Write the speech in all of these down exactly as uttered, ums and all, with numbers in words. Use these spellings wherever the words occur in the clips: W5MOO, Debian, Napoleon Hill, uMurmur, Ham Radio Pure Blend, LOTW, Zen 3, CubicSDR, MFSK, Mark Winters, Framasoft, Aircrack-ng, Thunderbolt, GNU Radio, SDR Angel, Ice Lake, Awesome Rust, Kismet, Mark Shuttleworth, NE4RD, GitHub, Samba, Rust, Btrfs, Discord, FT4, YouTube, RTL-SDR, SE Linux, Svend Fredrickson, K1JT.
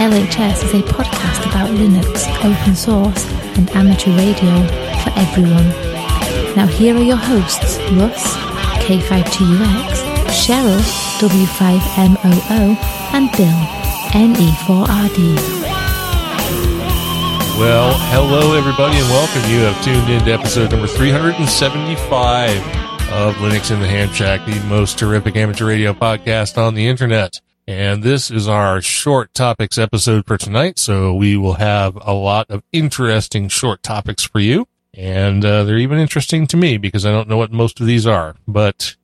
L H S is a podcast about Linux, open source, and amateur radio for everyone. Now here are your hosts, Russ, K five T U X, Cheryl, W five M O O, and Bill, N E four R D. Well, hello everybody and welcome. You have tuned in to episode number three seventy-five. Of Linux in the Ham Shack, the most terrific amateur radio podcast on the internet. And this is our short topics episode for tonight, so we will have a lot of interesting short topics for you. And uh, they're even interesting to me because I don't know what most of these are. But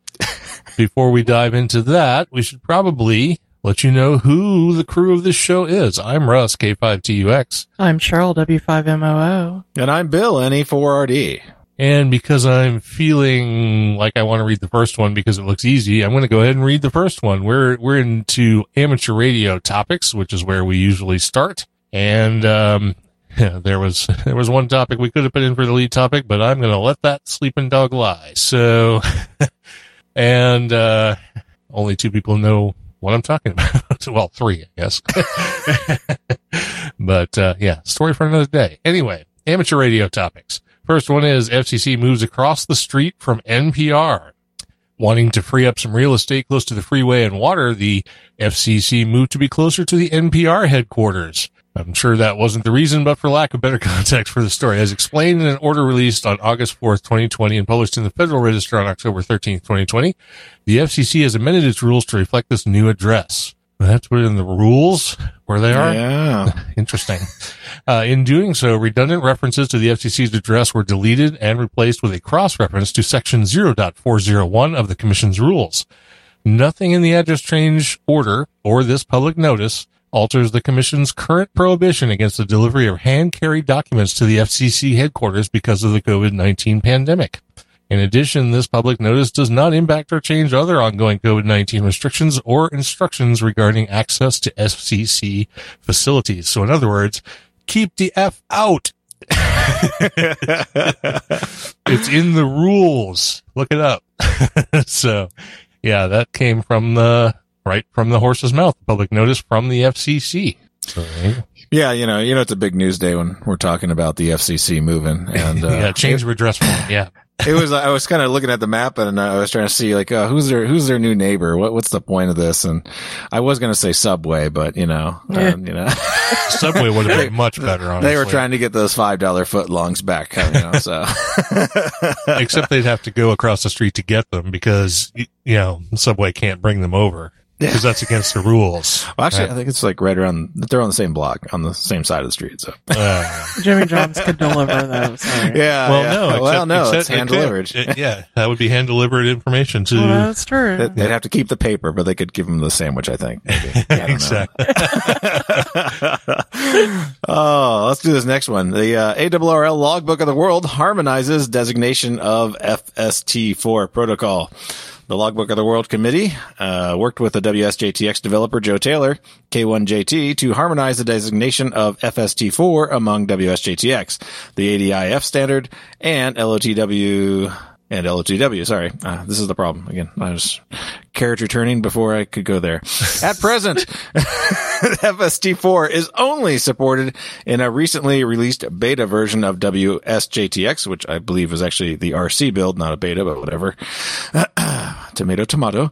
before we dive into that, we should probably let you know who the crew of this show is. I'm Russ, K five T U X. I'm Cheryl, W five M O O. And I'm Bill, N E four R D. And because I'm feeling like I want to read the first one because it looks easy, I'm going to go ahead and read the first one. We're we're into amateur radio topics, which is where we usually start. And um, yeah, there was there was one topic we could have put in for the lead topic, but I'm going to let that sleeping dog lie. So, and uh, only two people know what I'm talking about. Well, three, I guess. But uh, yeah, story for another day. Anyway, amateur radio topics. First one is F C C moves across the street from N P R. Wanting to free up some real estate close to the freeway and water, the F C C moved to be closer to the N P R headquarters. I'm sure that wasn't the reason, but for lack of better context for the story. As explained in an order released on August fourth, twenty twenty and published in the Federal Register on October thirteenth, twenty twenty, the F C C has amended its rules to reflect this new address. That's within the rules where they are. Yeah. Interesting. Uh, in doing so, redundant references to the F C C's address were deleted and replaced with a cross-reference to Section zero point four zero one of the Commission's rules. Nothing in the address change order or this public notice alters the Commission's current prohibition against the delivery of hand-carried documents to the F C C headquarters because of the COVID nineteen pandemic. In addition, this public notice does not impact or change other ongoing COVID nineteen restrictions or instructions regarding access to F C C facilities. So in other words, keep the F out. It's in the rules. Look it up. So yeah, that came from the right from the horse's mouth, public notice from the F C C. So, yeah, you know, you know, it's a big news day when we're talking about the F C C moving and uh, yeah, change of address form. Yeah. It was, I was kind of looking at the map and I was trying to see like, uh, who's their, who's their new neighbor? What, what's the point of this? And I was going to say Subway, but you know, um, you know, Subway would have been much better. Honestly. They were trying to get those five dollar footlongs back, you know, so. Except they'd have to go across the street to get them because, you know, Subway can't bring them over. Because that's against the rules. Well, actually, right? I think it's like right around, they're on the same block, on the same side of the street. So uh, Jimmy John's could deliver those. Yeah. Well, yeah. no. Except, well, no, it's hand delivered. It, yeah, that would be hand delivered information to. Well, that's true. They'd, they'd have to keep the paper, but they could give them the sandwich, I think. Maybe. I exactly. Oh, let's do this next one. The uh, A R R L Logbook of the World harmonizes designation of F S T four protocol. The Logbook of the World Committee uh worked with the W S J T X developer Joe Taylor, K one J T, to harmonize the designation of F S T four among W S J T X, the A D I F standard, and L O T W, and L O T W, sorry. Uh, this is the problem. Again, I was character turning before I could go there. At present, F S T four is only supported in a recently released beta version of W S J T X, which I believe was actually the R C build, not a beta, but whatever. Tomato, tomato.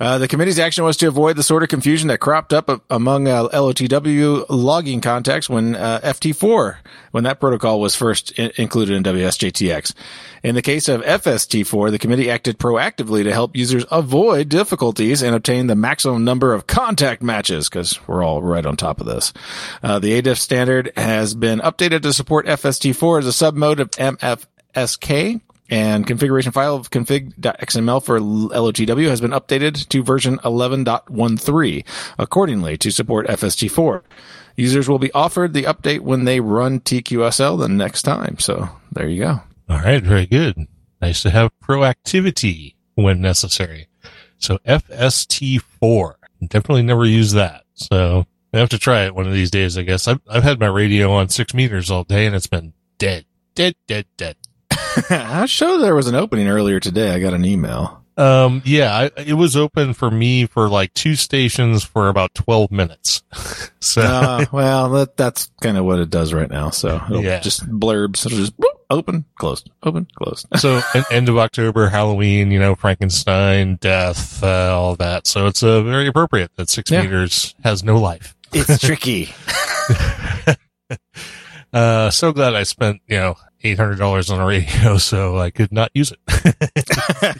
Uh, the committee's action was to avoid the sort of confusion that cropped up among uh, L O T W logging contacts when uh, F T four, when that protocol was first in- included in W S J T X. In the case of F S T four, the committee acted proactively to help users avoid difficulties and obtain the maximum number of contact matches, because we're all right on top of this. Uh, the A D I F standard has been updated to support F S T four as a submode of M F S K. And configuration file of config.xml for L O T W has been updated to version eleven point thirteen, accordingly, to support F S T four. Users will be offered the update when they run T Q S L the next time. So there you go. All right, very good. Nice to have proactivity when necessary. So F S T four. Definitely never used that. So I have to try it one of these days, I guess. I've, I've had my radio on six meters all day, and it's been dead, dead, dead, dead. I'm sure there was an opening earlier today. I got an email. Um, yeah, I, it was open for me for like two stations for about twelve minutes. So, uh, well, that, that's kind of what it does right now. So it'll yeah. just blurbs. It'll just boop, open, closed, open, closed. So end of October, Halloween, you know, Frankenstein, death, uh, all that. So it's uh, very appropriate that six yeah. meters has no life. It's tricky. uh, so glad I spent, you know, eight hundred dollars on a radio, so I could not use it.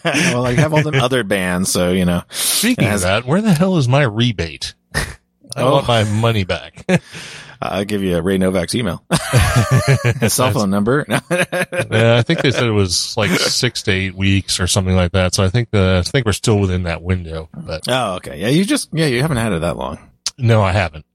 Well, I have all the other bands, so, you know. Speaking of that, where the hell is my rebate? I oh. want my money back. I'll give you Ray Novak's email. His cell phone number. Yeah, I think they said it was like six to eight weeks or something like that, so I think the I think we're still within that window. But. Oh, okay. Yeah, you just, yeah, you haven't had it that long. No, I haven't.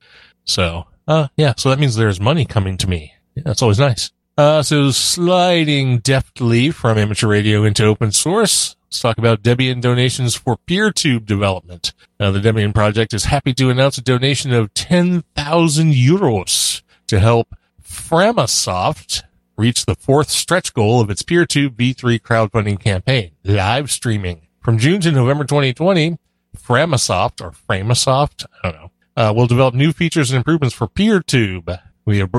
So, uh, yeah, so that means there's money coming to me. Yeah, that's always nice. Uh, so sliding deftly from amateur radio into open source, let's talk about Debian donations for PeerTube development. Uh, the Debian project is happy to announce a donation of ten thousand euros to help Framasoft reach the fourth stretch goal of its PeerTube V three crowdfunding campaign, live streaming. From June to November twenty twenty, Framasoft, or Framasoft, I don't know, uh, will develop new features and improvements for PeerTube. We, are,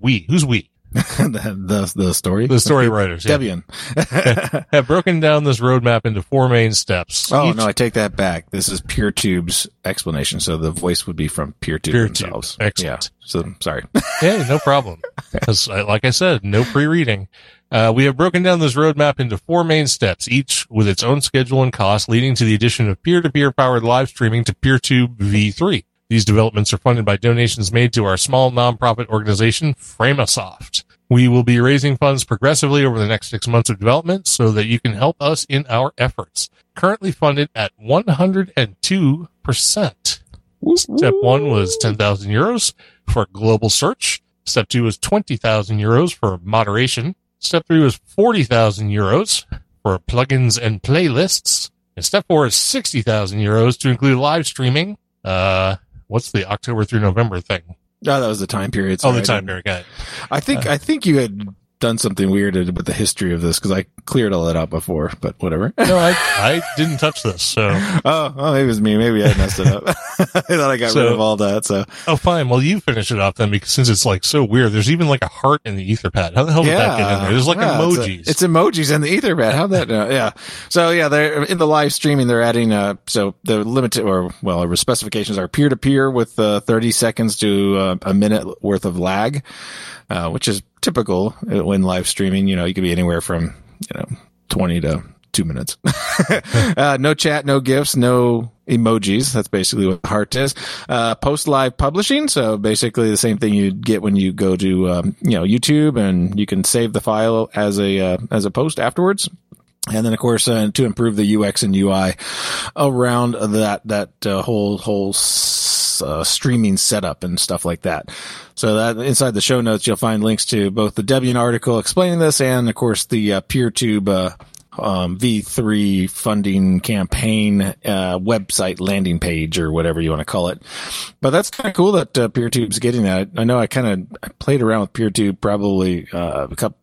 we, who's we? the, the the story the story writers yeah. Debian have broken down this roadmap into four main steps. Oh Each- no, I take that back. This is PeerTube's explanation, so the voice would be from PeerTube PeerTube. themselves. Excellent. Yeah. So sorry. Hey, no problem. Because, like I said, no pre-reading. Uh, we have broken down this roadmap into four main steps, each with its own schedule and cost, leading to the addition of peer-to-peer powered live streaming to PeerTube V three. These developments are funded by donations made to our small nonprofit organization, Framasoft. We will be raising funds progressively over the next six months of development so that you can help us in our efforts. Currently funded at one hundred two percent. Ooh. Step one was ten thousand euros for global search. Step two was twenty thousand euros for moderation. Step three was forty thousand euros for plugins and playlists. And step four is sixty thousand euros to include live streaming. Uh, What's the October through November thing? Oh, that was the time period. Sorry. Oh, the time period. Got it. I think, uh, I think you had done something weird with the history of this because I cleared all that out before, but whatever. No, I, I didn't touch this. So, oh, well, maybe it was me. Maybe I messed it up. I thought I got so, rid of all that. So, oh, fine. Well, you finish it off then, because since it's like so weird, there's even like a heart in the Etherpad. How the hell did yeah, that get in there? There's like yeah, emojis. It's, a, it's emojis in the Etherpad. How'd that? Know? Yeah. So yeah, they're in the live streaming. They're adding uh so the limit to, or well, our specifications are peer to peer with uh, thirty seconds to uh, a minute worth of lag, uh, which is typical when live streaming. You know, you could be anywhere from, you know, twenty to two minutes. uh, no chat, no GIFs, no emojis. That's basically what heart is. Uh, post live publishing. So basically the same thing you'd get when you go to, um, you know, YouTube, and you can save the file as a, uh, as a post afterwards. And then, of course, uh, to improve the U X and U I around that, that uh, whole, whole s- uh, streaming setup and stuff like that. So that inside the show notes, you'll find links to both the Debian article explaining this and, of course, the uh, PeerTube uh, um, V three funding campaign uh, website landing page, or whatever you want to call it. But that's kind of cool that uh, PeerTube's getting that. I know I kind of played around with PeerTube probably uh, a couple.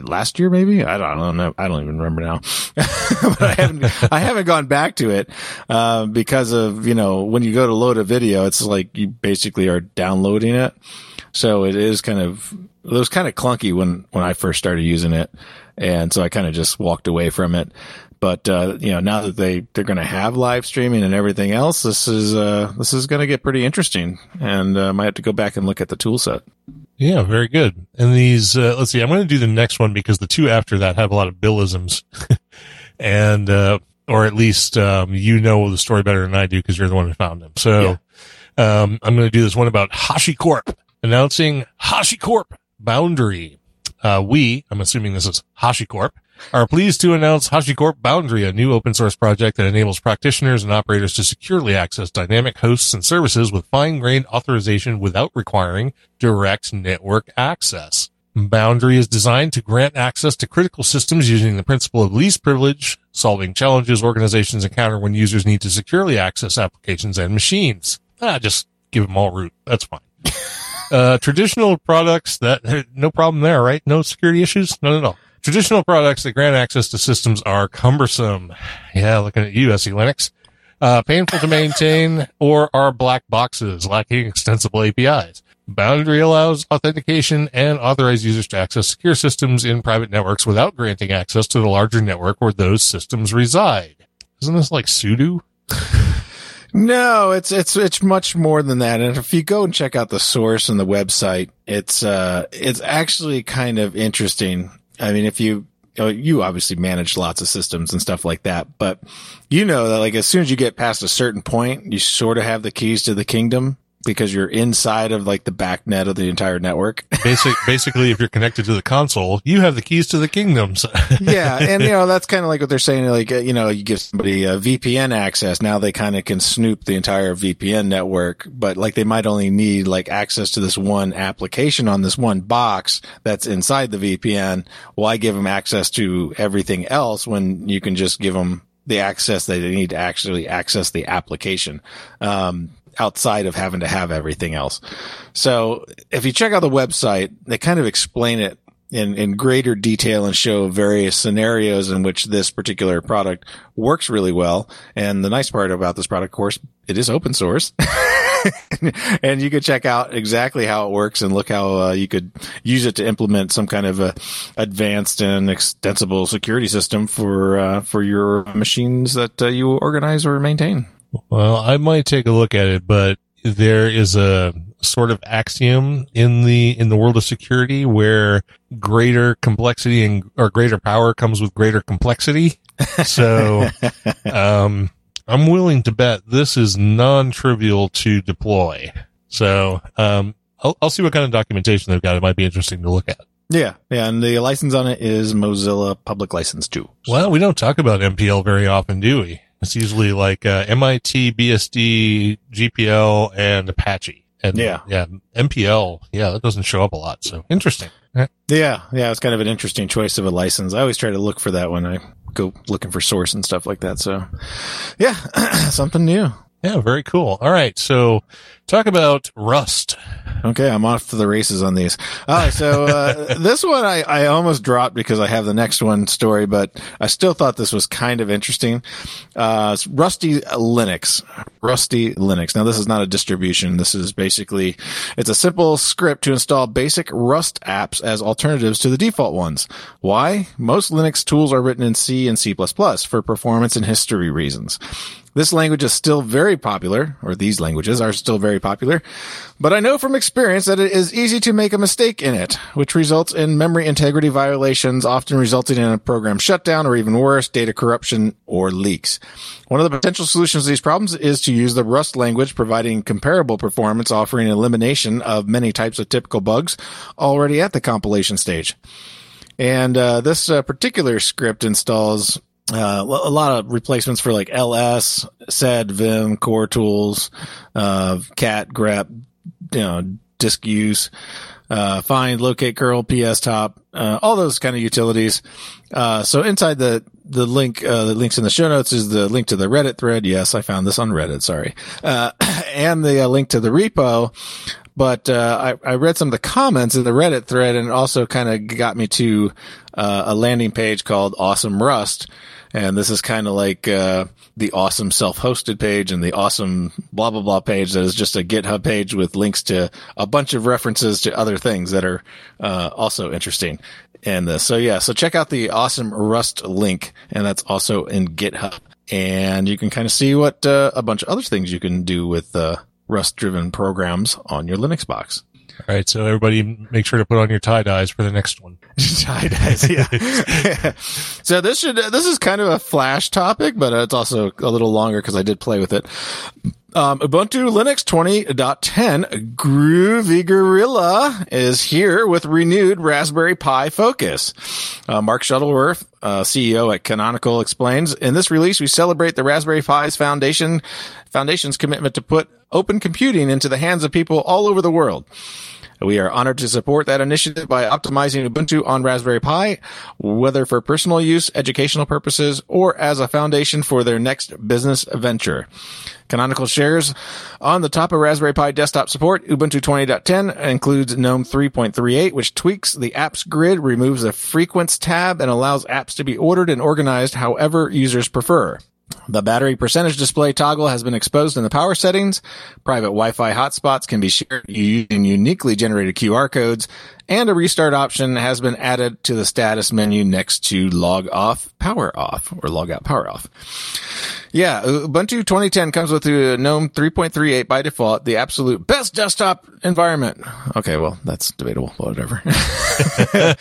Last year, maybe? I don't, I don't know. I don't even remember now. But I haven't, I haven't gone back to it, uh, because of, you know, when you go to load a video, it's like you basically are downloading it. So it is kind of, it was kind of clunky when, when I first started using it. And so I kind of just walked away from it. But, uh, you know, now that they, they're going to have live streaming and everything else, this is, uh, this is going to get pretty interesting. And uh, I might have to go back and look at the tool set. Yeah, very good. And these, uh, let's see, I'm going to do the next one because the two after that have a lot of Billisms. And, uh, or at least, um, you know the story better than I do because you're the one who found them. So, yeah. um, I'm going to do this one about HashiCorp announcing HashiCorp boundary. Uh, we, I'm assuming this is HashiCorp, are pleased to announce HashiCorp Boundary, a new open source project that enables practitioners and operators to securely access dynamic hosts and services with fine-grained authorization without requiring direct network access. Boundary is designed to grant access to critical systems using the principle of least privilege, solving challenges organizations encounter when users need to securely access applications and machines. Ah, just give them all root. That's fine. Uh, traditional products that, no problem there, right? No security issues? None at all. Traditional products that grant access to systems are cumbersome. Yeah, looking at you, S E Linux. Uh, painful to maintain or are black boxes lacking extensible A P Is. Boundary allows authentication and authorized users to access secure systems in private networks without granting access to the larger network where those systems reside. Isn't this like sudo? No, it's it's it's much more than that. And if you go and check out the source and the website, it's uh it's actually kind of interesting. I mean, if you you obviously manage lots of systems and stuff like that, but you know that like as soon as you get past a certain point, you sort of have the keys to the kingdom, because you're inside of like the back net of the entire network. Basic, basically, if you're connected to the console, you have the keys to the kingdoms. Yeah. And, you know, that's kind of like what they're saying. Like, you know, you give somebody a V P N access. Now they kind of can snoop the entire V P N network, but like they might only need like access to this one application on this one box that's inside the V P N. Why give them access to everything else when you can just give them the access that they need to actually access the application? Um, outside of having to have everything else. So if you check out the website, they kind of explain it in, in greater detail and show various scenarios in which this particular product works really well. And the nice part about this product, of course, it is open source. And you could check out exactly how it works and look how uh, you could use it to implement some kind of a advanced and extensible security system for uh, for your machines that uh, you organize or maintain. Well, I might take a look at it, but there is a sort of axiom in the in the world of security where greater complexity and or greater power comes with greater complexity. So um, I'm willing to bet this is non-trivial to deploy. So um, I'll, I'll see what kind of documentation they've got. It might be interesting to look at. Yeah, yeah, and the license on it is Mozilla Public License two. Well, we don't talk about M P L very often, do we? It's usually like uh, M I T, B S D, G P L, and Apache. And yeah. Yeah. M P L. Yeah, that doesn't show up a lot. So interesting. Right. Yeah. Yeah. It's kind of an interesting choice of a license. I always try to look for that when I go looking for source and stuff like that. So yeah, something new. Yeah. Very cool. All right. So talk about Rust. Okay. I'm off to the races on these. All right. So uh, this one I, I almost dropped because I have the next one story, but I still thought this was kind of interesting. Uh, Rusty Linux. Rusty Linux. Now, this is not a distribution. This is basically, it's a simple script to install basic Rust apps as alternatives to the default ones. Why? Most Linux tools are written in C and C plus plus for performance and history reasons. This language is still very popular, or these languages are still very popular, but I know from experience that it is easy to make a mistake in it, which results in memory integrity violations, often resulting in a program shutdown or even worse, data corruption or leaks. One of the potential solutions to these problems is to use the Rust language, providing comparable performance, offering elimination of many types of typical bugs already at the compilation stage. And uh, this uh, particular script installs Uh, a lot of replacements for like L S, S E D, Vim, core tools, uh, cat, grep, you know, disk use, uh, find, locate, curl, P S top, uh, all those kind of utilities. Uh, so inside the, the link, uh, the links in the show notes is the link to the Reddit thread. Yes, I found this on Reddit. Sorry. Uh, and the uh, link to the repo. But, uh, I, I read some of the comments in the Reddit thread, and it also kind of got me to, uh, a landing page called Awesome Rust. And this is kind of like, uh, the awesome self-hosted page and the awesome blah, blah, blah page that is just a GitHub page with links to a bunch of references to other things that are, uh, also interesting in this. So yeah, so check out the Awesome Rust link, and that's also in GitHub. And you can kind of see what, uh, a bunch of other things you can do with, uh, Rust-driven programs on your Linux box. All right, so everybody make sure to put on your tie-dyes for the next one. Tie-dyes, yeah. So this should this is kind of a flash topic, but it's also a little longer because I did play with it. Um, Ubuntu Linux twenty point ten Groovy Gorilla is here with renewed Raspberry Pi focus. Uh, Mark Shuttleworth, uh, C E O at Canonical, explains, in this release, we celebrate the Raspberry Pi's foundation, foundation's commitment to put open computing into the hands of people all over the world. We are honored to support that initiative by optimizing Ubuntu on Raspberry Pi, whether for personal use, educational purposes, or as a foundation for their next business venture. Canonical shares on the top of Raspberry Pi desktop support, Ubuntu twenty point ten includes GNOME three point thirty-eight, which tweaks the apps grid, removes a frequency tab, and allows apps to be ordered and organized however users prefer. The battery percentage display toggle has been exposed in the power settings. Private Wi-Fi hotspots can be shared using uniquely generated Q R codes, and a restart option has been added to the status menu next to log off, power off, or log out, power off. Yeah, Ubuntu twenty ten comes with GNOME three point thirty-eight by default, the absolute best desktop environment. Okay, well, that's debatable, whatever. I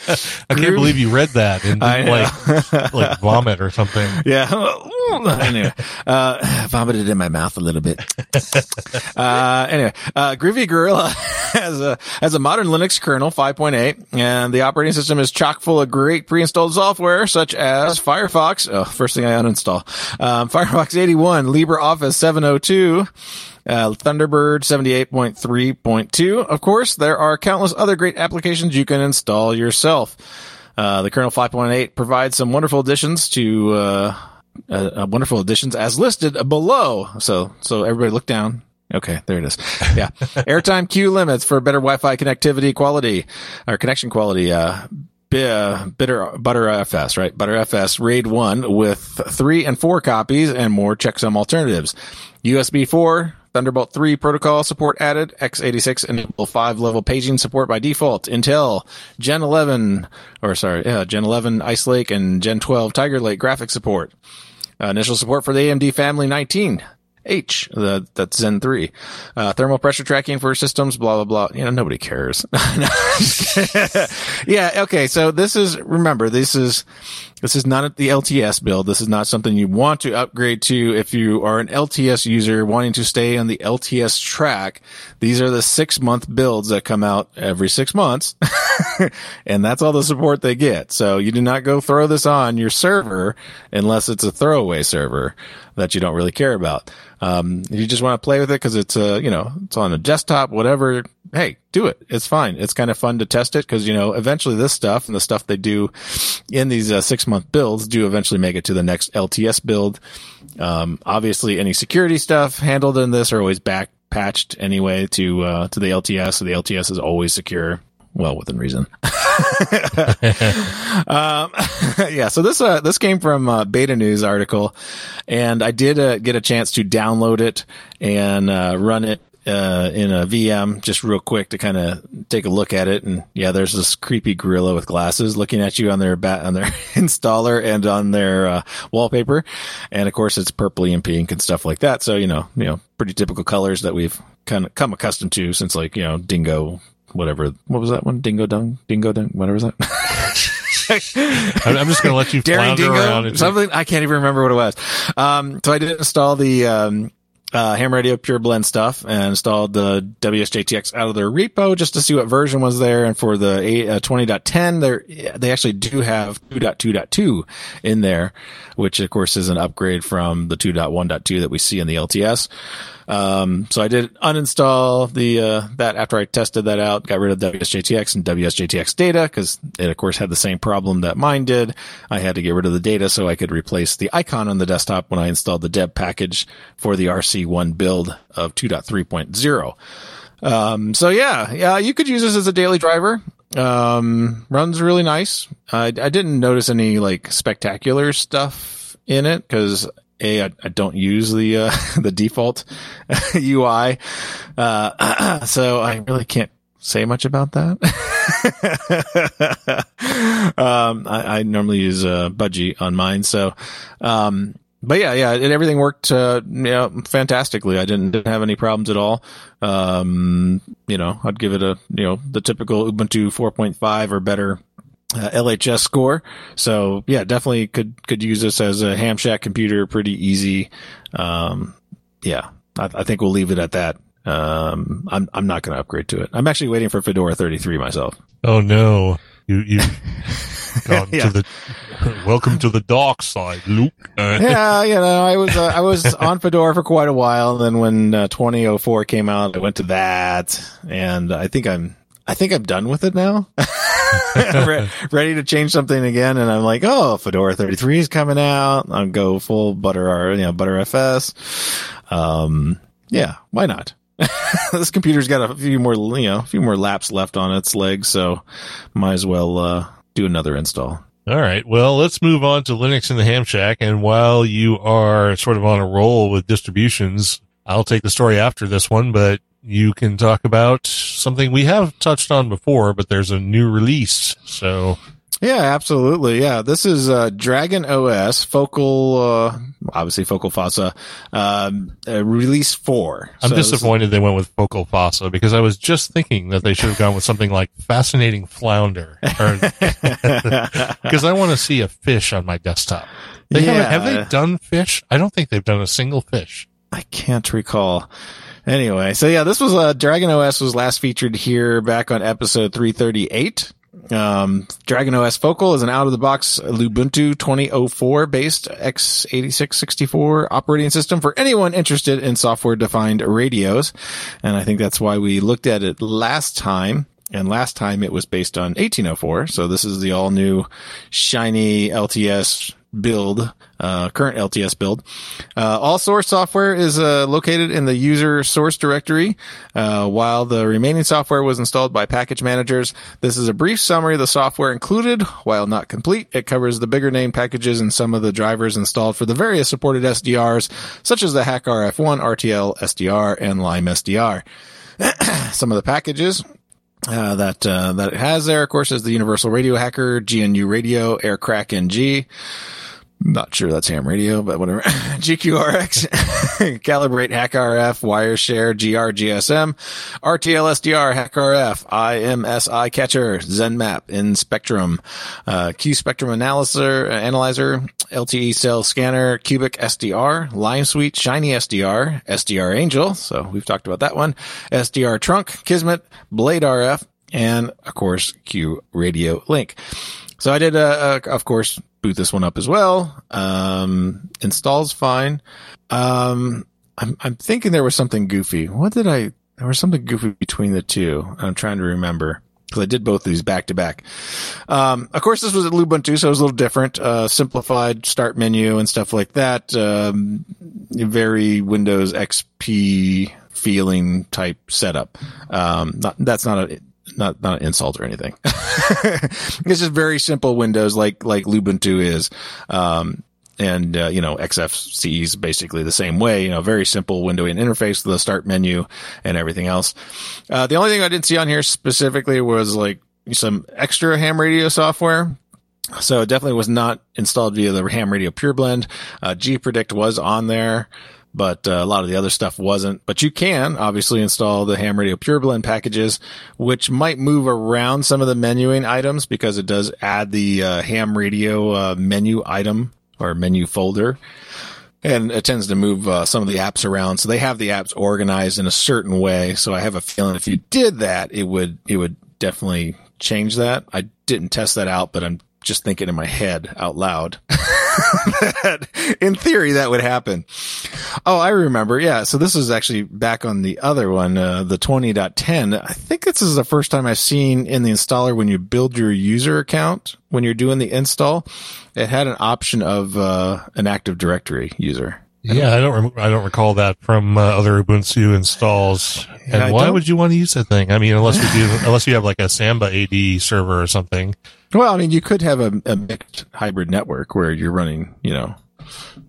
can't believe you read that and didn't like, like vomit or something. Yeah. Anyway, uh, vomited in my mouth a little bit. Uh, anyway, uh, Groovy Gorilla has a, has a modern Linux kernel, five point eight, and the operating system is chock full of great pre-installed software such as Firefox. Oh, first thing I uninstall. Um, Firefox eighty-one, LibreOffice seven oh two, uh, Thunderbird seventy-eight point three point two. Of course, there are countless other great applications you can install yourself. Uh, the kernel five point eight provides some wonderful additions to, uh, uh, wonderful additions as listed below. So, so everybody look down. Okay, there it is. Yeah. Airtime queue limits for better Wi-Fi connectivity quality or connection quality. Uh, b- uh bitter, Btrfs, right? Btrfs RAID one with three and four copies and more checksum alternatives. U S B four, Thunderbolt three protocol support added. x eighty-six enable five level paging support by default. Intel Gen eleven, or sorry, yeah, Gen eleven Ice Lake and Gen twelve Tiger Lake graphics support. Uh, initial support for the A M D Family nineteen. H, the, that's Zen three. Uh, thermal pressure tracking for systems, blah, blah, blah. You know, nobody cares. Yeah. Okay. So this is, remember, this is, this is not the L T S build. This is not something you want to upgrade to if you are an L T S user wanting to stay on the L T S track. These are the six month builds that come out every six months. And that's all the support they get. So you do not go throw this on your server unless it's a throwaway server that you don't really care about. Um, if you just want to play with it because it's a, you know, it's on a desktop, whatever. Hey, do it. It's fine. It's kind of fun to test it because, you know, eventually this stuff and the stuff they do in these uh, six month builds do eventually make it to the next L T S build. Um, obviously any security stuff handled in this are always back patched anyway to, uh, to the L T S. So the L T S is always secure. Well, within reason. um, yeah. So this, uh, this came from a Beta News article, and I did uh, get a chance to download it and uh, run it uh, in a V M just real quick to kind of take a look at it. And yeah, there's this creepy gorilla with glasses looking at you on their bat, on their installer and on their uh, wallpaper. And of course, it's purpley and pink and stuff like that. So, you know, you know, pretty typical colors that we've kind of come accustomed to since, like, you know, Dingo. Whatever. What was that one? Dingo dung? Dingo dung? Whatever was that? I'm just going to let you flounder Dingo, around. And something, I can't even remember what it was. Um, so I did install the um, uh, Ham Radio Pure Blend stuff and installed the W S J T X out of their repo just to see what version was there. And for the twenty point ten, they actually do have two point two point two in there, which, of course, is an upgrade from the two point one point two that we see in the L T S. Um, so I did uninstall the, uh, that after I tested that out, got rid of W S J T X and W S J T X data, cause it of course had the same problem that mine did. I had to get rid of the data so I could replace the icon on the desktop when I installed the deb package for the R C one build of two point three point oh. Um, so yeah, yeah, you could use this as a daily driver. Um, runs really nice. I, I didn't notice any like spectacular stuff in it cause A, I, I don't use the uh, the default U I, uh, so I really can't say much about that. um, I, I normally use uh, Budgie on mine, so um, but yeah, yeah, it, everything worked, uh, you know, fantastically. I didn't didn't have any problems at all. Um, you know, I'd give it a you know the typical Ubuntu four point five or better. Uh, L H S score. So yeah, definitely could, could use this as a ham shack computer. Pretty easy. Um, yeah, I, I think we'll leave it at that. Um, I'm I'm not going to upgrade to it. I'm actually waiting for Fedora thirty-three myself. Oh no, you you gone yeah. to the welcome to the dark side, Luke. Uh, yeah, you know, I was uh, I was on Fedora for quite a while. Then when uh, twenty oh four came out, I went to that, and I think I'm I think I'm done with it now. Re- ready to change something again, and I'm like, oh, Fedora thirty-three is coming out. I'll go full butter, you know, Btrfs. Um, yeah, why not? This computer's got a few more, you know, a few more laps left on its legs, so might as well uh, do another install. All right, well, let's move on to Linux in the Ham Shack. And while you are sort of on a roll with distributions, I'll take the story after this one, but you can talk about something we have touched on before, but there's a new release, so... Yeah, absolutely. Yeah, this is uh, Dragon O S Focal, uh, obviously Focal Fossa, um, uh, release four. I'm so disappointed is- they went with Focal Fossa, because I was just thinking that they should have gone with something like Fascinating Flounder, because I want to see a fish on my desktop. They yeah. have they done fish? I don't think they've done a single fish. I can't recall. Anyway, so yeah, this was uh, Dragon O S was last featured here back on episode three thirty-eight. Um, Dragon O S Focal is an out-of-the-box Lubuntu twenty oh four-based x eighty-six sixty-four operating system for anyone interested in software-defined radios. And I think that's why we looked at it last time. And last time it was based on eighteen oh four. So this is the all-new shiny L T S build, uh, current L T S build. Uh, all source software is, uh, located in the user source directory, uh, while the remaining software was installed by package managers. This is a brief summary of the software included. While not complete, it covers the bigger name packages and some of the drivers installed for the various supported S D Rs, such as the HackRF one, R T L S D R, and LimeSDR. Some of the packages Uh, that, uh, that it has there, of course, is the Universal Radio Hacker, G N U Radio, Aircrack N G. Not sure that's ham radio, but whatever. G Q R X, Calibrate HackRF, WireShare, G R G S M, R T L S D R, HackRF, I M S I Catcher, ZenMap, InSpectrum, uh, QSpectrum Analyzer, uh, Analyzer, L T E Cell Scanner, Cubic S D R, LimeSuite, Shiny S D R, S D R Angel, so we've talked about that one, S D R Trunk, Kismet, BladeRF, and, of course, QRadioLink. So I did, uh, uh, of course, boot this one up as well. Um, installs fine. Um, I'm, I'm thinking there was something goofy. What did I, there was something goofy between the two. I'm trying to remember, because I did both of these back to back. Um, of course, this was at Lubuntu, so it was a little different, uh, simplified start menu and stuff like that. Um, very Windows X P feeling type setup. Um, not, that's not a, Not, not an insult or anything. This is very simple Windows, like, like Lubuntu is. Um, and, uh, you know, X F C E is basically the same way, you know, very simple window and interface, the start menu and everything else. Uh, the only thing I didn't see on here specifically was like some extra ham radio software. So it definitely was not installed via the Ham Radio Pure Blend. Uh, G Predict was on there, but uh, a lot of the other stuff wasn't. But you can obviously install the Ham Radio Pure Blend packages, which might move around some of the menuing items, because it does add the uh, ham radio uh, menu item or menu folder. And it tends to move uh, some of the apps around. So they have the apps organized in a certain way. So I have a feeling if you did that, it would it would definitely change that. I didn't test that out, but I'm just thinking in my head out loud. In theory, that would happen. Oh, I remember. Yeah. So this is actually back on the other one, uh, the twenty point ten. I think this is the first time I've seen in the installer, when you build your user account, when you're doing the install, it had an option of uh, an Active Directory user. I yeah, I don't. Rem- I don't recall that from uh, other Ubuntu installs. And yeah, why don't... would you want to use that thing? I mean, unless you do, unless you have like a Samba A D server or something. Well, I mean, you could have a, a mixed hybrid network where you're running, you know,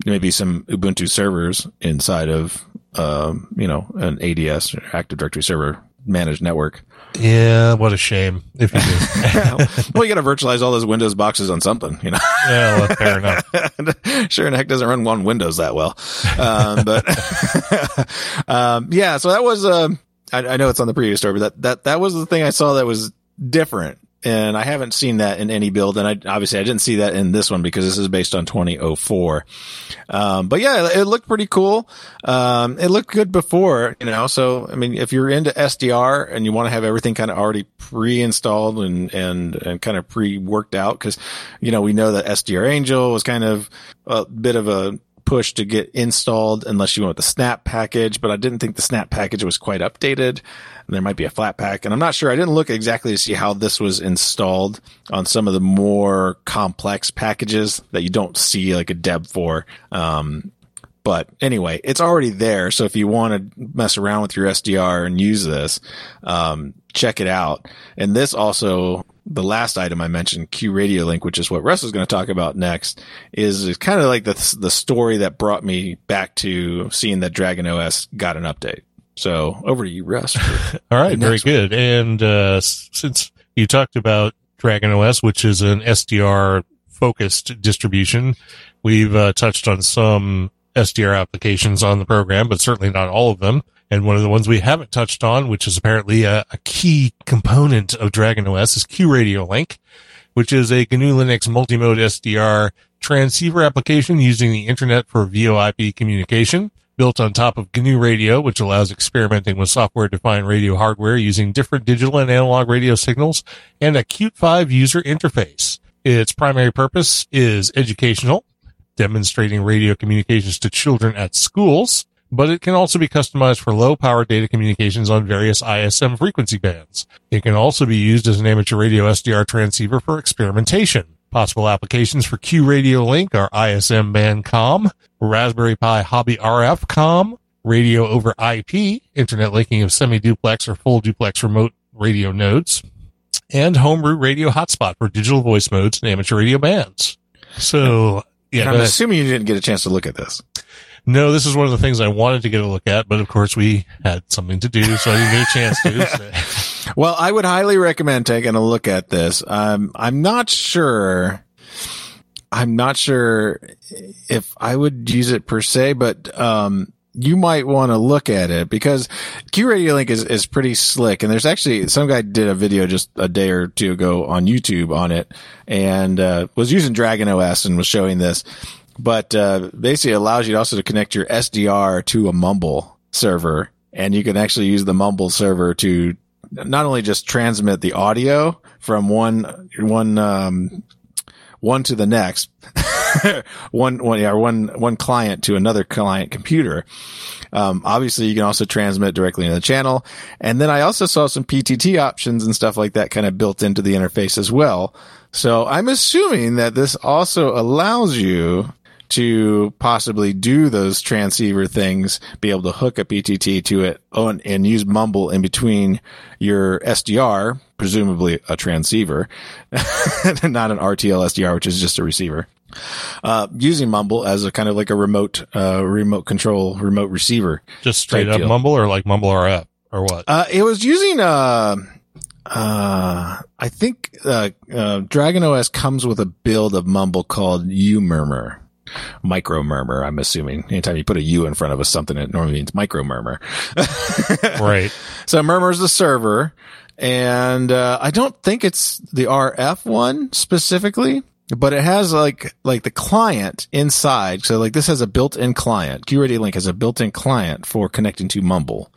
maybe some Ubuntu servers inside of, um, you know, an A D S or Active Directory server managed network. Yeah, what a shame if you do. Well, you got to virtualize all those Windows boxes on something, you know. Yeah, well, fair enough. Sure in heck doesn't run one Windows that well. Um, but um, yeah, so that was, um, I, I know it's on the previous story, but that, that, that was the thing I saw that was different. And I haven't seen that in any build. And I obviously I didn't see that in this one because this is based on twenty oh four. Um, but yeah, it, it looked pretty cool. Um, it looked good before, you know, so, I mean, if you're into S D R and you want to have everything kind of already pre-installed and, and, and kind of pre-worked out, because, you know, we know that S D R Angel was kind of a bit of a push to get installed unless you went with the snap package, but I didn't think the snap package was quite updated. There might be a flat pack, and I'm not sure. I didn't look exactly to see how this was installed on some of the more complex packages that you don't see like a deb for. Um, but anyway, it's already there. So if you want to mess around with your S D R and use this, um, check it out. And this also, the last item I mentioned, QRadioLink, which is what Russ is going to talk about next, is, is kind of like the the story that brought me back to seeing that Dragon O S got an update. So over to you, Russ. All right, very good. Week. And uh, since you talked about Dragon O S, which is an S D R-focused distribution, we've uh, touched on some S D R applications on the program, but certainly not all of them. And one of the ones we haven't touched on, which is apparently a, a key component of Dragon O S, is QRadioLink, which is a G N U Linux multimode S D R transceiver application using the internet for V O I P communication, built on top of G N U Radio, which allows experimenting with software-defined radio hardware using different digital and analog radio signals, and a Qt five user interface. Its primary purpose is educational, demonstrating radio communications to children at schools, but it can also be customized for low-power data communications on various I S M frequency bands. It can also be used as an amateur radio S D R transceiver for experimentation. Possible applications for QRadioLink are I S M band comm, Raspberry Pi hobby R F comm, radio over I P, internet linking of semi-duplex or full-duplex remote radio nodes, and homebrew radio hotspot for digital voice modes and amateur radio bands. So, yeah. And I'm that, assuming you didn't get a chance to look at this. No, this is one of the things I wanted to get a look at, but of course we had something to do, so I didn't get a chance to. So. Well, I would highly recommend taking a look at this. Um, I'm not sure. I'm not sure if I would use it per se, but um, you might want to look at it because QRadioLink is, is pretty slick. And there's actually some guy did a video just a day or two ago on YouTube on it and uh, was using Dragon O S and was showing this. But uh, basically it allows you also to connect your S D R to a Mumble server, and you can actually use the Mumble server to not only just transmit the audio from one one um, one to the next, one one yeah one one client to another client computer. Um, obviously, you can also transmit directly into the channel, and then I also saw some P T T options and stuff like that kind of built into the interface as well. So I'm assuming that this also allows you to possibly do those transceiver things, be able to hook a P T T to it on, and use Mumble in between your S D R, presumably a transceiver, not an R T L S D R, which is just a receiver, uh, using Mumble as a kind of like a remote, uh, remote control, remote receiver. Just straight up deal. Mumble or like Mumble R F or what? Uh, it was using, uh, Uh, I think, uh, uh, Dragon O S comes with a build of Mumble called uMurmur. Micro murmur, I'm assuming. Anytime you put a U in front of us, something, it normally means micro murmur. Right. So Murmur is the server. And, uh, I don't think it's the R F one specifically, but it has like, like the client inside. So like this has a built-in client. QRadioLink has a built-in client for connecting to Mumble.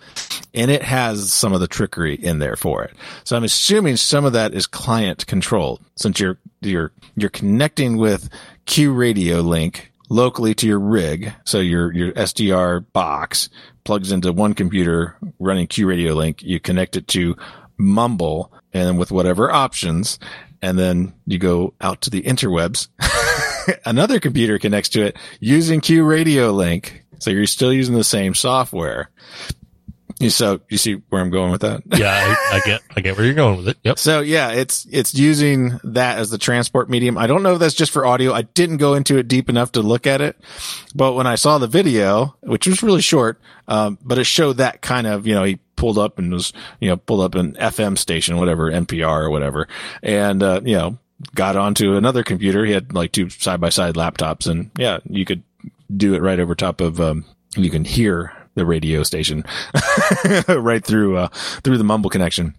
And it has some of the trickery in there for it. So I'm assuming some of that is client controlled, since you're you're you're connecting with QRadioLink locally to your rig. So your your S D R box plugs into one computer running QRadioLink. You connect it to Mumble and with whatever options, and then you go out to the interwebs. Another computer connects to it using QRadioLink. So you're still using the same software. So you see where I'm going with that? Yeah, I, I get, I get where you're going with it. Yep. So yeah, it's, it's using that as the transport medium. I don't know if that's just for audio. I didn't go into it deep enough to look at it, but when I saw the video, which was really short, um, but it showed that kind of, you know, he pulled up and was, you know, pulled up an F M station, whatever, N P R or whatever. And, uh, you know, got onto another computer. He had like two side by side laptops, and yeah, you could do it right over top of, um, you can hear the radio station right through uh, through the Mumble connection.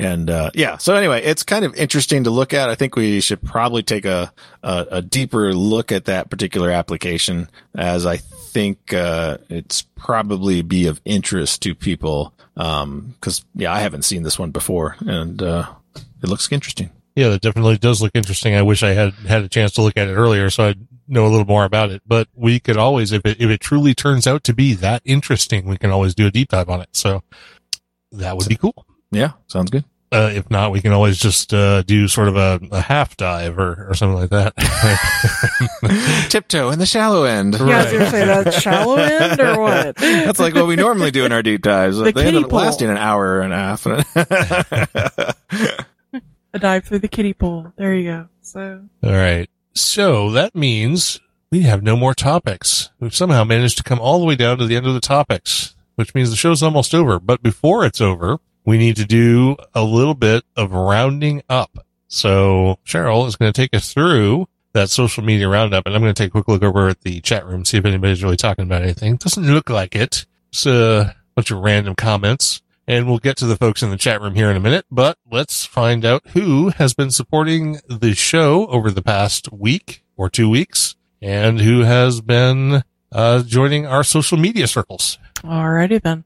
And uh, yeah, so anyway, it's kind of interesting to look at. I think we should probably take a a, a deeper look at that particular application, as I think uh, it's probably be of interest to people. Um, because yeah, I haven't seen this one before, and uh, it looks interesting. Yeah, it definitely does look interesting. I wish I had had a chance to look at it earlier, so I'd know a little more about it. But we could always, if it if it truly turns out to be that interesting, we can always do a deep dive on it. So that would be cool. Yeah, sounds good. Uh, if not, we can always just uh, do sort of a, a half dive or, or something like that. Tiptoe in the shallow end. Yeah, right. I was going to say, that shallow end or what? That's like what we normally do in our deep dives. The they end up lasting an hour and a half. A dive through the kiddie pool. There you go. So. All right. So that means we have no more topics. We've somehow managed to come all the way down to the end of the topics, which means the show's almost over. But before it's over, we need to do a little bit of rounding up. So Cheryl is going to take us through that social media roundup, and I'm going to take a quick look over at the chat room, see if anybody's really talking about anything. Doesn't look like it. It's a bunch of random comments, and we'll get to the folks in the chat room here in a minute, but let's find out who has been supporting the show over the past week or two weeks, and who has been uh, joining our social media circles. Alrighty then.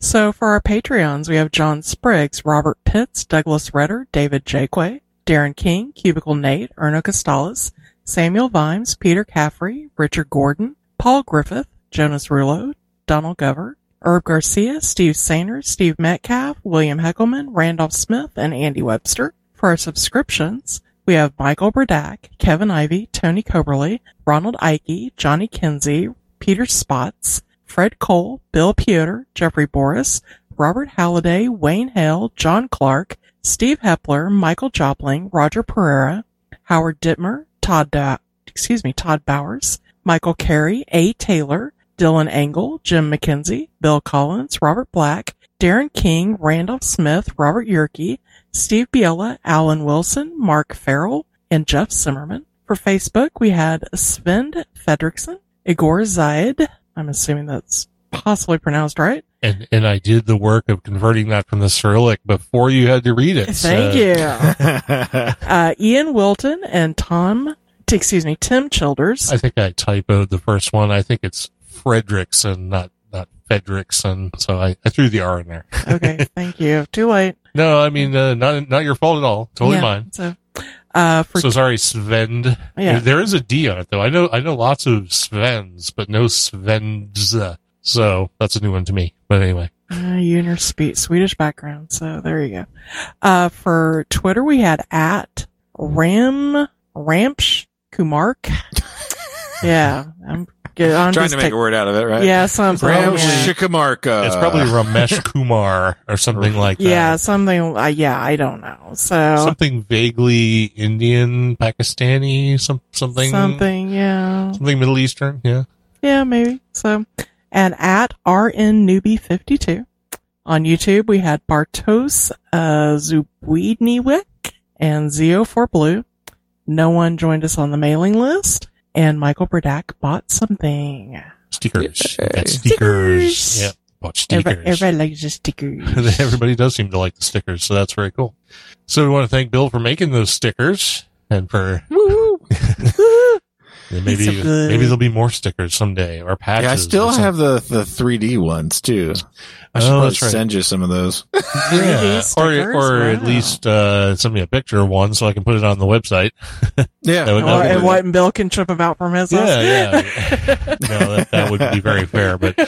So for our Patreons, we have John Spriggs, Robert Pitts, Douglas Redder, David Jaquay, Darren King, Cubicle Nate, Erno Costales, Samuel Vimes, Peter Caffrey, Richard Gordon, Paul Griffith, Jonas Rulo, Donald Gover, Herb Garcia, Steve Sainer, Steve Metcalf, William Heckelman, Randolph Smith, and Andy Webster. For our subscriptions, we have Michael Bradak, Kevin Ivey, Tony Coberly, Ronald Ike, Johnny Kinsey, Peter Spots, Fred Cole, Bill Piotr, Jeffrey Boris, Robert Halliday, Wayne Hale, John Clark, Steve Hepler, Michael Jopling, Roger Pereira, Howard Dittmer, Todd da- excuse me, Todd Bowers, Michael Carey, A. Taylor, Dylan Engel, Jim McKenzie, Bill Collins, Robert Black, Darren King, Randolph Smith, Robert Yerke, Steve Biella, Alan Wilson, Mark Farrell, and Jeff Zimmerman. For Facebook, we had Sven Fredrickson, Igor Zaid, I'm assuming that's possibly pronounced right. And and I did the work of converting that from the Cyrillic before you had to read it. Thank so. you. uh, Ian Wilton and Tom, t- excuse me, Tim Childers. I think I typoed the first one. I think it's Fredrickson, not, not Fedrickson. So I, I threw the R in there. Okay. Thank you. Too late. No, I mean, uh, not, not your fault at all. Totally yeah, mine. So. Uh, for so sorry, Svend. Yeah. There is a D on it though. I know, I know lots of Svens, but no Svends. So that's a new one to me. But anyway, uh, you and your spe- Swedish background. So there you go. Uh, for Twitter, we had at Ram Ramps Kumark. Yeah, I'm, I'm trying to make take, a word out of it, right? Yeah, something. Ramps yeah. Shikamarka. It's probably Ramesh Kumar or something like that. Yeah, something. Uh, yeah, I don't know. So something vaguely Indian, Pakistani, some something, something, yeah, something Middle Eastern, yeah, yeah, maybe. So, and at R N Newbie fifty-two on YouTube, we had Bartos uh, Zubwidniewicz and Zio four Blue. No one joined us on the mailing list. And Michael Bradak bought something. Stickers. Yeah. Stickers. Stickers. Yeah. Bought stickers. Everybody, everybody likes the stickers. Everybody does seem to like the stickers, so that's very cool. So we want to thank Bill for making those stickers and for and maybe so maybe there'll be more stickers someday or patches. Yeah, I still have the, the three D ones too. I should oh, probably right. send you some of those. Yeah. Stickers, or or wow. at least uh, send me a picture of one so I can put it on the website. Yeah. Would, or, and White and Bill can trip them out from his house. Yeah, yeah. No, that, that would be very fair. But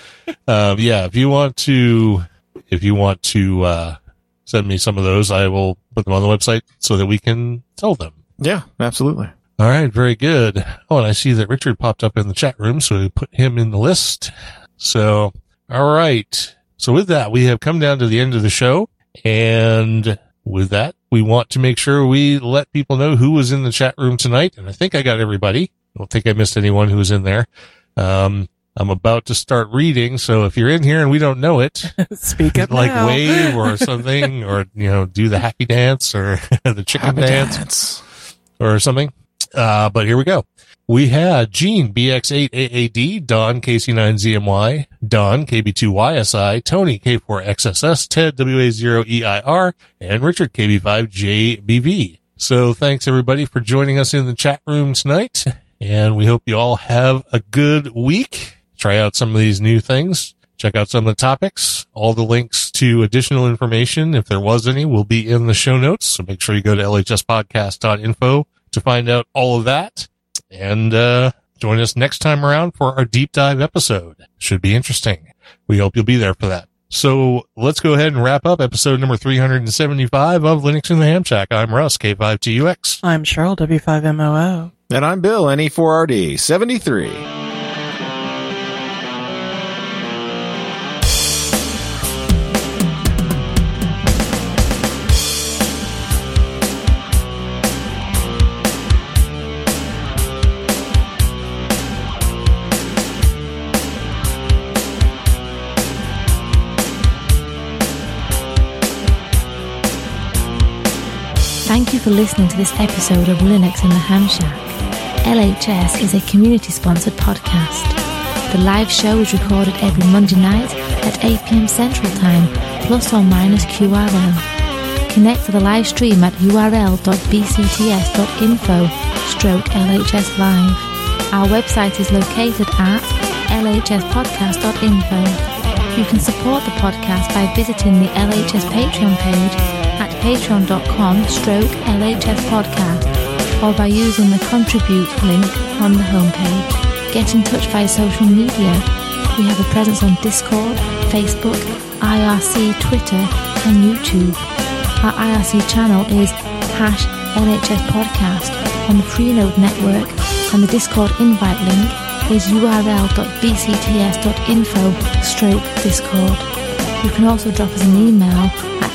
um, yeah, if you want to, if you want to uh, send me some of those, I will put them on the website so that we can tell them. Yeah, absolutely. All right, very good. Oh, and I see that Richard popped up in the chat room, so we put him in the list. So, all right. So with that, we have come down to the end of the show. And with that, we want to make sure we let people know who was in the chat room tonight. And I think I got everybody. I don't think I missed anyone who was in there. Um, I'm about to start reading. So if you're in here and we don't know it, speak up like now. Wave or something, or, you know, do the happy dance or the chicken dance, dance or something. Uh, but here we go. We had Gene, B X eight A A D, Don, K C nine Z M Y, Don, K B two Y S I, Tony, K four X S S, Ted, W A zero E I R, and Richard, K B five J B V. So thanks everybody for joining us in the chat room tonight. And we hope you all have a good week. Try out some of these new things. Check out some of the topics. All the links to additional information, if there was any, will be in the show notes. So make sure you go to L H S podcast dot info to find out all of that. And uh join us next time around for our deep dive episode. Should be interesting. We hope you'll be there for that. So let's go ahead and wrap up episode number three hundred seventy-five of Linux in the Ham Shack. I'm Russ, K five T U X. I'm Cheryl, W five M O O. And I'm Bill, N E four R D, seventy-three. Thank you for listening to this episode of Linux in the Ham Shack. L H S is a community-sponsored podcast. The live show is recorded every Monday night at eight p.m. Central Time, plus or minus Q R L. Connect to the live stream at u r l dot b c t s dot info stroke L H S live. Our website is located at l h s podcast dot info. You can support the podcast by visiting the L H S Patreon page at patreon dot com stroke L H S podcast or by using the contribute link on the homepage. Get in touch via social media. We have a presence on Discord, Facebook, I R C, Twitter and YouTube. Our I R C channel is hash L H S podcast on the Freenode network, and the Discord invite link is u r l dot b c t s dot info stroke discord. You can also drop us an email at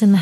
In the